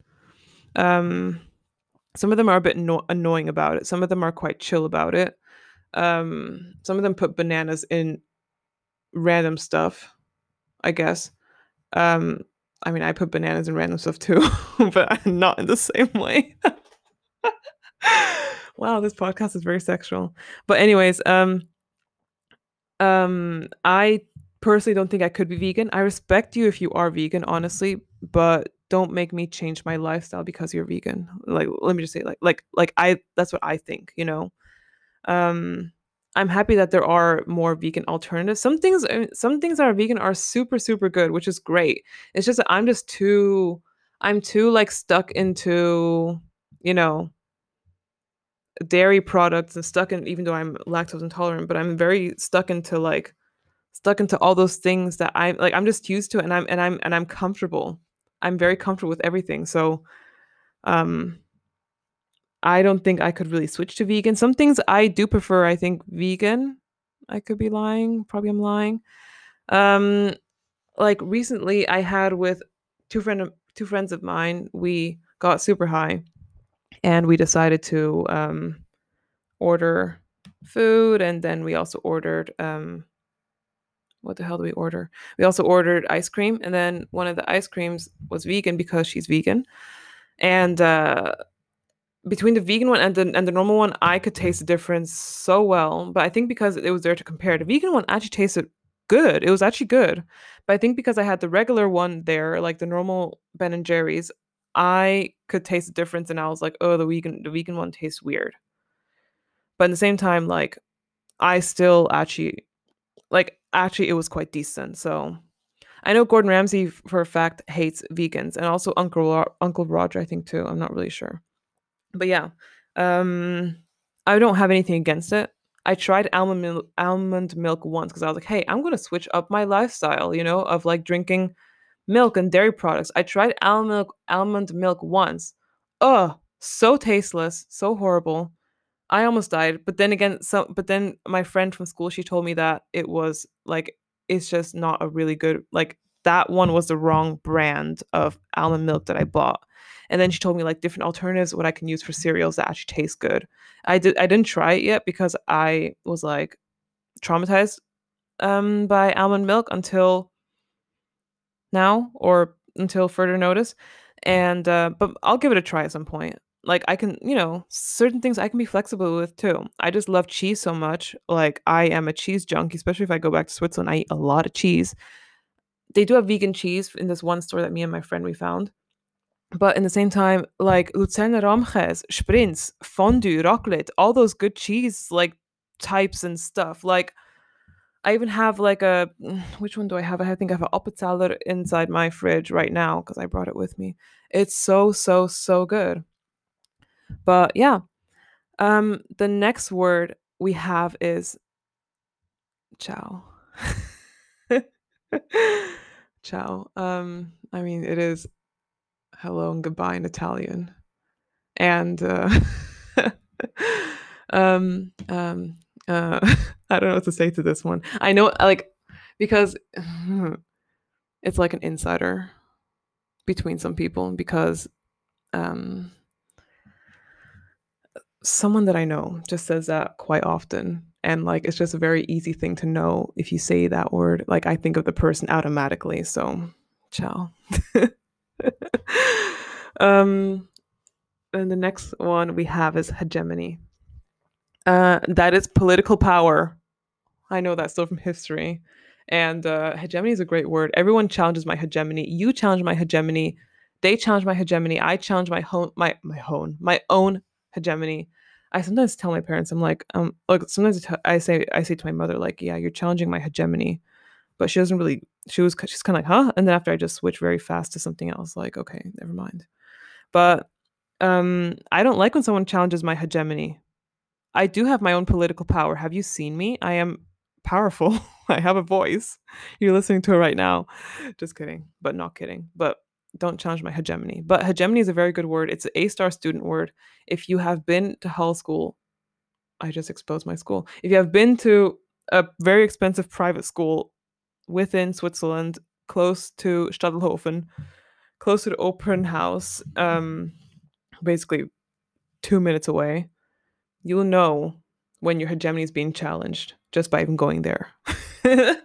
Some of them are a bit annoying about it. Some of them are quite chill about it. Some of them put bananas in random stuff, I guess. I mean, I put bananas in random stuff too, but not in the same way. Wow, this podcast is very sexual. But anyways, I personally don't think I could be vegan. I respect you if you are vegan, honestly, but don't make me change my lifestyle because you're vegan. Like, let me just say, like I, that's what I think, you know? I'm happy that there are more vegan alternatives. Some things that are vegan are super, super good, which is great. It's just that I'm just too like stuck into, you know, dairy products and stuck in, even though I'm lactose intolerant, but I'm very stuck into all those things that I like. I'm just used to it, and I'm comfortable. I'm very comfortable with everything. So, I don't think I could really switch to vegan. Some things I do prefer, I think, vegan. I could be lying. Probably I'm lying. Like recently I had with two friends of mine, we got super high and we decided to order food. And then we also ordered, what the hell do we order? We also ordered ice cream. And then one of the ice creams was vegan because she's vegan. And, between the vegan one and the normal one, I could taste the difference so well. But I think because it was there to compare, the vegan one actually tasted good. It was actually good. But I think because I had the regular one there, like the normal Ben & Jerry's, I could taste the difference. And I was like, oh, the vegan one tastes weird. But at the same time, like, I still actually it was quite decent. So I know Gordon Ramsay, for a fact, hates vegans. And also Uncle Roger, I think, too. I'm not really sure. But yeah, I don't have anything against it. I tried almond milk once because I was like, hey, I'm going to switch up my lifestyle, you know, of like drinking milk and dairy products. I tried almond milk once. Ugh, so tasteless, so horrible. I almost died. But then again, but then my friend from school, she told me that it was like, it's just not a really good, like that one was the wrong brand of almond milk that I bought. And then she told me like different alternatives, what I can use for cereals that actually taste good. I didn't try it yet because I was like traumatized by almond milk until now or until further notice. And but I'll give it a try at some point. Like I can, you know, certain things I can be flexible with too. I just love cheese so much. Like I am a cheese junkie, especially if I go back to Switzerland. I eat a lot of cheese. They do have vegan cheese in this one store that me and my friend we found. But in the same time, like Luzerner Romches, Sprintz, Fondue, Raclette, all those good cheese like types and stuff. Like I even have like a, which one do I have? I think I have an Appenzeller inside my fridge right now because I brought it with me. It's so, so, so good. But yeah, the next word we have is ciao. Ciao. I mean, it is hello and goodbye in Italian. And I don't know what to say to this one. I know, like, because it's like an insider between some people, because someone that I know just says that quite often. And like, it's just a very easy thing to know if you say that word. Like, I think of the person automatically. So, ciao. And the next one we have is hegemony. That is political power. I know that still from history. And hegemony is a great word. Everyone challenges my hegemony. You challenge my hegemony. They challenge my hegemony. I challenge my own hegemony. I sometimes tell my parents, I'm like, look, sometimes I say to my mother, like, yeah, you're challenging my hegemony. But she doesn't really, she's kind of like, huh? And then after I just switch very fast to something else, like, okay, never mind. But I don't like when someone challenges my hegemony. I do have my own political power. Have you seen me? I am powerful. I have a voice. You're listening to it right now. Just kidding, but not kidding. But don't challenge my hegemony. But hegemony is a very good word. It's an A-star student word. If you have been to Hull School, I just exposed my school. If you have been to a very expensive private school within Switzerland, close to Stadelhofen, close to the Opernhaus, basically 2 minutes away, you'll know when your hegemony is being challenged just by even going there. The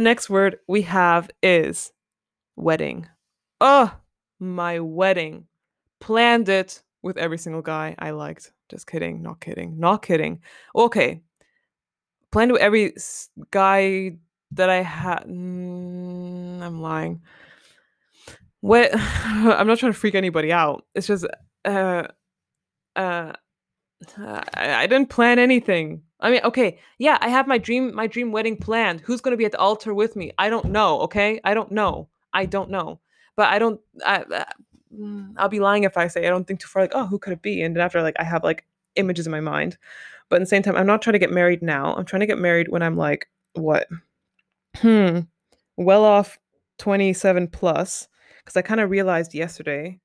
next word we have is wedding. Oh, my wedding. Planned it with every single guy I liked. Just kidding. Not kidding. Not kidding. Okay. Planned with every guy that I had. I'm lying. What? I'm not trying to freak anybody out. It's just, I didn't plan anything. I mean, okay, yeah, I have my dream wedding planned. Who's going to be at the altar with me? I don't know, okay? I don't know. But I'll be lying if I say I don't think too far, like, oh, who could it be? And then after, like, I have, like, images in my mind. But at the same time, I'm not trying to get married now. I'm trying to get married when I'm, like, what? Well off 27 plus. Because I kind of realized yesterday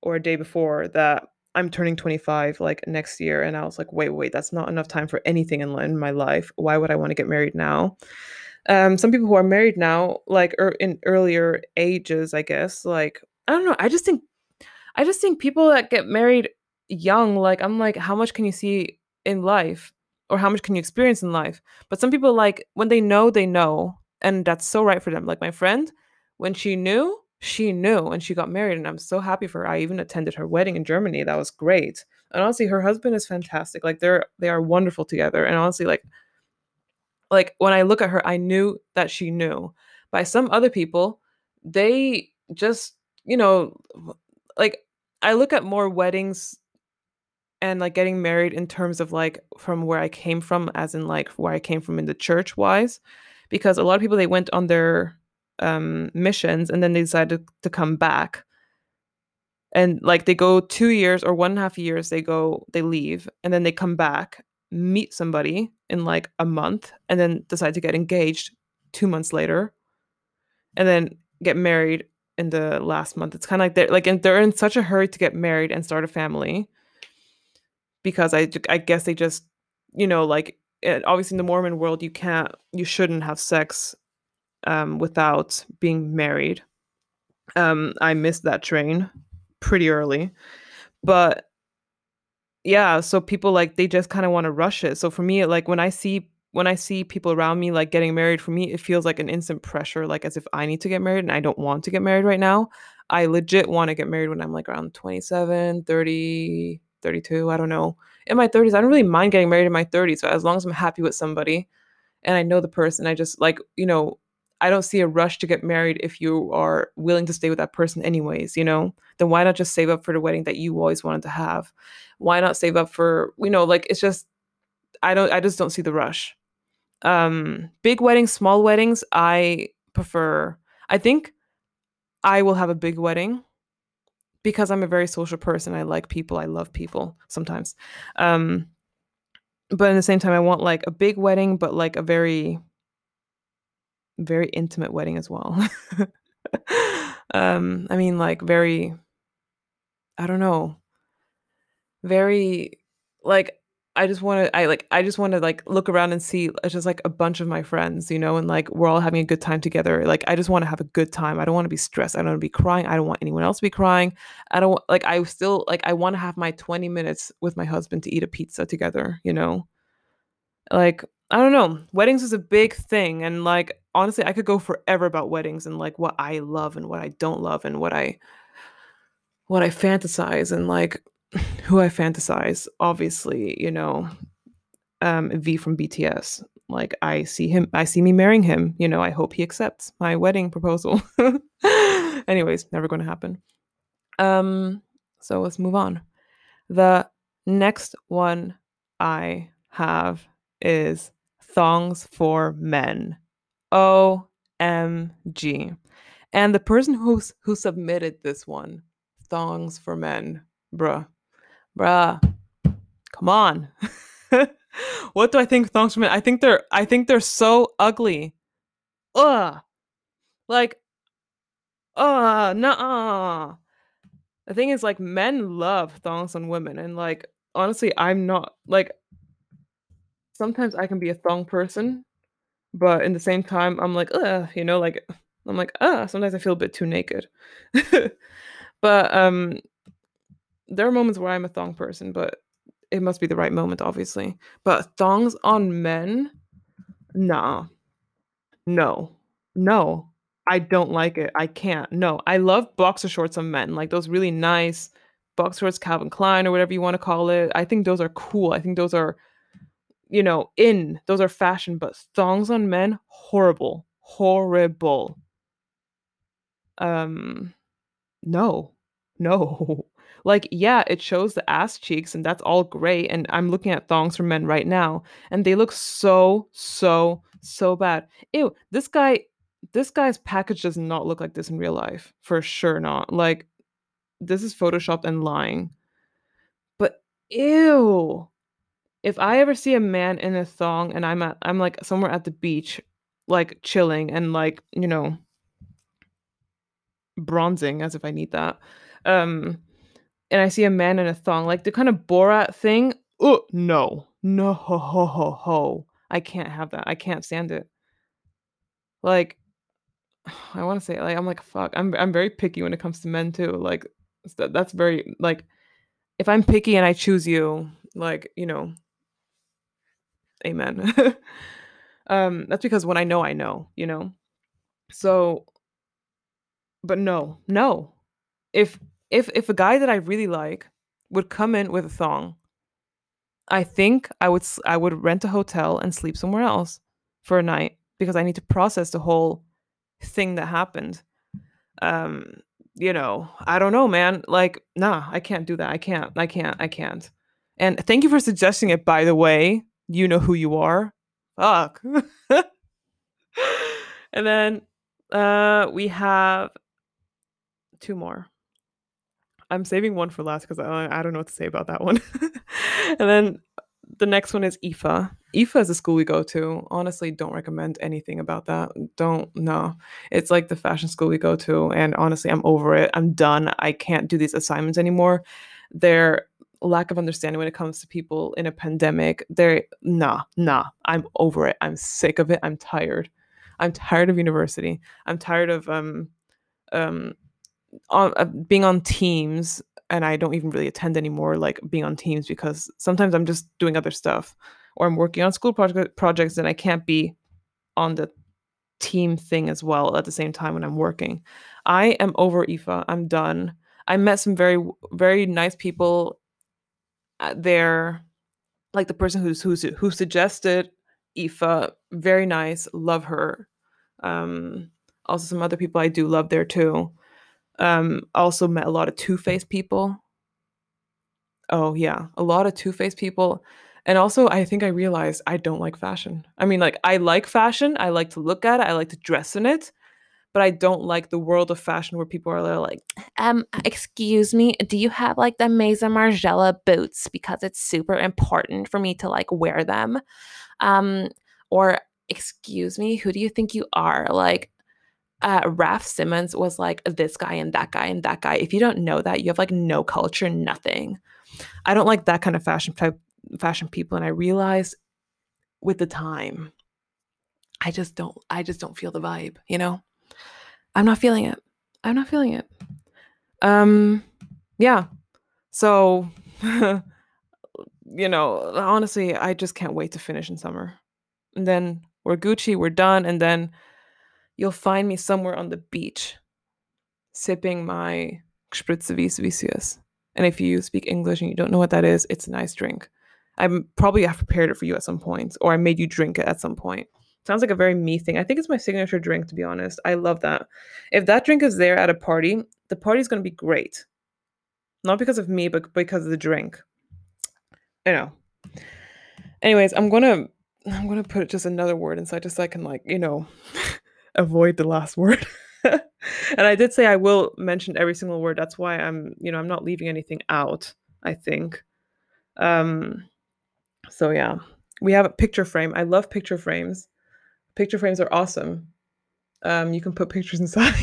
or a day before that I'm turning 25 like next year. And I was like, wait, that's not enough time for anything in my life. Why would I want to get married now? Some people who are married now, like in earlier ages, I guess, like, I don't know. I just think people that get married young, like, I'm like, how much can you see in life or how much can you experience in life? But some people, like, when they know, and that's so right for them. Like my friend, when she knew and she got married, and I'm so happy for her. I even attended her wedding in Germany. That was great. And honestly, her husband is fantastic. Like they are wonderful together. And honestly, like when I look at her, I knew that she knew. By some other people, they just, you know, like I look at more weddings and like getting married in terms of like from where I came from, as in like where I came from in the church wise, because a lot of people, they went on their missions and then they decided to come back, and like they go 2 years or 1.5 years, they leave and then they come back, meet somebody in like a month, and then decide to get engaged 2 months later, and then get married in the last month. It's kind of like they're in such a hurry to get married and start a family, because I guess they just, you know, like obviously in the Mormon world you shouldn't have sex without being married. I missed that train pretty early, but yeah, so people, like, they just kind of want to rush it. So for me, like when I see people around me like getting married, for me it feels like an instant pressure, like as if I need to get married, and I don't want to get married right now. I legit want to get married when I'm like around 27, 30, 32, I don't know. In my 30s, I don't really mind getting married in my 30s, so as long as I'm happy with somebody and I know the person, I just, like, you know, I don't see a rush to get married if you are willing to stay with that person anyways, you know? Then why not just save up for the wedding that you always wanted to have? Why not save up for, you know, like, it's just, I just don't see the rush. Big weddings, small weddings, I prefer. I think I will have a big wedding because I'm a very social person. I like people. I love people sometimes. But at the same time, I want like a big wedding, but like a very, very intimate wedding as well. I mean, like very, I don't know, very, like, I just want to like look around and see just like a bunch of my friends, you know, and like we're all having a good time together. Like I just want to have a good time. I don't want to be stressed. I don't want to be crying. I don't want anyone else to be crying. I want to have my 20 minutes with my husband to eat a pizza together, you know? Like, I don't know. Weddings is a big thing, and like honestly, I could go forever about weddings and like what I love and what I don't love and what I fantasize and like who I fantasize, obviously, you know, V from BTS, like I see me marrying him, you know, I hope he accepts my wedding proposal. Anyways, never going to happen. So let's move on. The next one I have is thongs for men. OMG. And the person who submitted this one, thongs for men, bruh. Come on. What do I think of thongs for men? I think they're so ugly. Ugh. Like, nuh-uh. The thing is, like, men love thongs on women, and, like, honestly, I'm not, like, sometimes I can be a thong person, but in the same time, I'm like, ugh, you know, like, I'm like, sometimes I feel a bit too naked. But there are moments where I'm a thong person, but it must be the right moment, obviously. But thongs on men? Nah. No. No. I don't like it. I can't. No. I love boxer shorts on men. Like those really nice boxer shorts, Calvin Klein or whatever you want to call it. I think those are cool. I think those are, you know, in. Those are fashion. But thongs on men? Horrible. Horrible. No. No. Like, yeah, it shows the ass cheeks and that's all great. And I'm looking at thongs for men right now and they look so bad. Ew, this guy's package does not look like this in real life. For sure not. Like, this is photoshopped and lying. But ew. If I ever see a man in a thong and I'm like somewhere at the beach, like chilling and like, you know, bronzing as if I need that. And I see a man in a thong, like the kind of Borat thing. Oh, no. No, ho, ho, ho, ho. I can't have that. I can't stand it. Like, I want to say, like, I'm like, fuck, I'm very picky when it comes to men too. Like, that's very, like, if I'm picky and I choose you, like, you know, amen. That's because when I know, you know? So, but no. If a guy that I really like would come in with a thong, I think I would rent a hotel and sleep somewhere else for a night because I need to process the whole thing that happened. You know, I don't know, man. Like, nah, I can't do that. I can't. And thank you for suggesting it, by the way. You know who you are. Fuck. And then we have two more. I'm saving one for last because I don't know what to say about that one. And then the next one is IFA. IFA is a school we go to. Honestly, don't recommend anything about that. No. It's like the fashion school we go to. And honestly, I'm over it. I'm done. I can't do these assignments anymore. Their lack of understanding when it comes to people in a pandemic. Nah. I'm over it. I'm sick of it. I'm tired. I'm tired of university. I'm tired of being on Teams, and I don't even really attend anymore, like being on Teams, because sometimes I'm just doing other stuff or I'm working on school projects and I can't be on the team thing as well at the same time when I'm working. I am over IFA. I'm done. I met some very, very nice people there, like the person who suggested IFA, very nice, love her. Also some other people I do love there too. Also met a lot of two-faced people. Oh yeah, a lot of two-faced people. And also I think I realized I don't like fashion. I mean, like, I like fashion. I like to look at it. I like to dress in it. But I don't like the world of fashion where people are like, excuse me, do you have like the Mesa Margiela boots? Because it's super important for me to like wear them. Or excuse me, who do you think you are? Like, Raf Simons was like this guy and that guy and that guy. If you don't know that, you have like no culture, nothing. I don't like that kind of fashion people. And I realized with the time, I just don't feel the vibe, you know? I'm not feeling it. Yeah. So, you know, honestly, I just can't wait to finish in summer. And then we're Gucci, we're done. And then you'll find me somewhere on the beach sipping my Expritsuissa. And if you speak English and you don't know what that is, it's a nice drink. I have prepared it for you at some point, or I made you drink it at some point. Sounds like a very me thing. I think it's my signature drink, to be honest. I love that. If that drink is there at a party, the party's going to be great. Not because of me, but because of the drink. I know. Anyways, I'm going to put just another word inside just so I can, like, you know, avoid the last word. And I did say I will mention every single word. That's why I'm, you know, I'm not leaving anything out, I think. So yeah, We have a picture frame. I love picture frames. Picture frames are awesome. You can put pictures inside.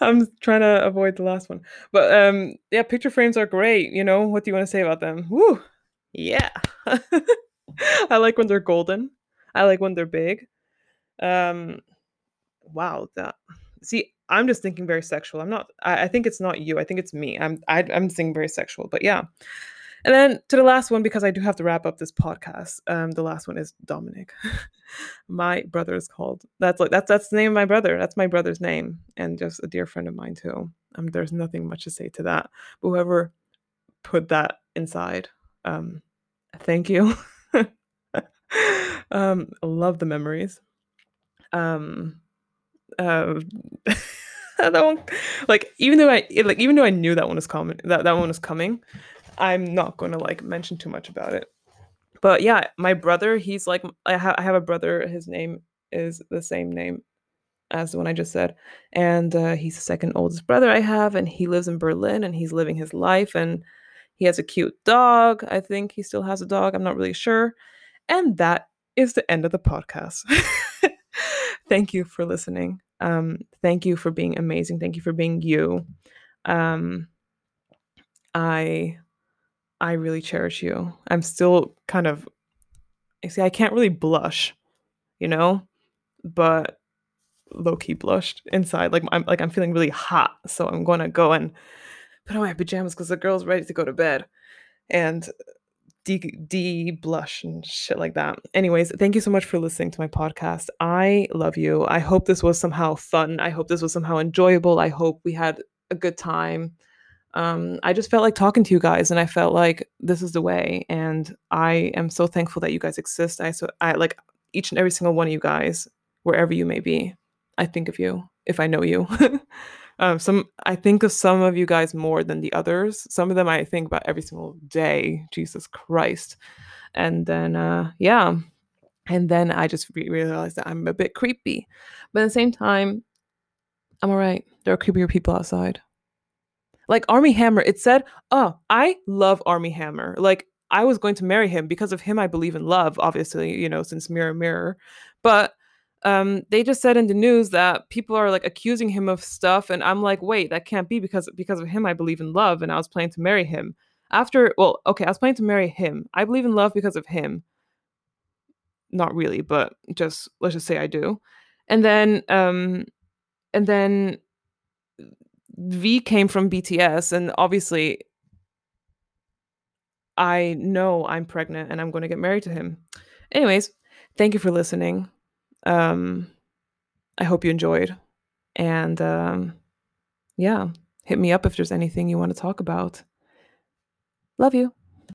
I'm trying to avoid the last one. But yeah, picture frames are great. You know, what do you want to say about them? Woo! Yeah. I like when they're golden. I like when they're big. Wow. That. See, I'm just thinking very sexual. I'm not, I think it's not you. I think it's me. I'm thinking very sexual, but yeah. And then to the last one, because I do have to wrap up this podcast. The last one is Dominic. My brother is called. That's the name of my brother. That's my brother's name. And just a dear friend of mine too. There's nothing much to say to that. But whoever put that inside, thank you. Love the memories. That one, like, even though I knew that one was coming, that one was coming, I'm not going to like mention too much about it. But yeah, my brother, he's like, I have a brother. His name is the same name as the one I just said, and he's the second oldest brother I have, and he lives in Berlin, and he's living his life, and he has a cute dog. I think he still has a dog. I'm not really sure. And that is the end of the podcast. Thank you for listening. Thank you for being amazing. Thank you for being you. I really cherish you. I'm still kind of, I can't really blush, you know, but low-key blushed inside. I'm feeling really hot, so I'm going to go and put on my pajamas because the girl's ready to go to bed and blush and shit like that. Anyways, thank you so much for listening to my podcast. I love you. I hope this was somehow fun. I hope this was somehow enjoyable. I hope we had a good time. I just felt like talking to you guys, and I felt like this is the way. And I am so thankful that you guys exist. I like each and every single one of you guys, wherever you may be. I think of you if I know you. I think of some of you guys more than the others. Some of them I think about every single day. Jesus Christ. And then, yeah. And then I just realized that I'm a bit creepy. But at the same time, I'm all right. There are creepier people outside. Like Armie Hammer. It said, oh, I love Armie Hammer. Like, I was going to marry him. Because of him, I believe in love, obviously, you know, since Mirror, Mirror. But they just said in the news that people are like accusing him of stuff, and I'm like, wait, that can't be, because of him I believe in love, and I was planning to marry him. I was planning to marry him. I believe in love because of him. Not really, but just let's just say I do. And then V came from BTS, and obviously I know I'm pregnant and I'm going to get married to him. Anyways, thank you for listening. I hope you enjoyed, and yeah, hit me up if there's anything you want to talk about. Love you.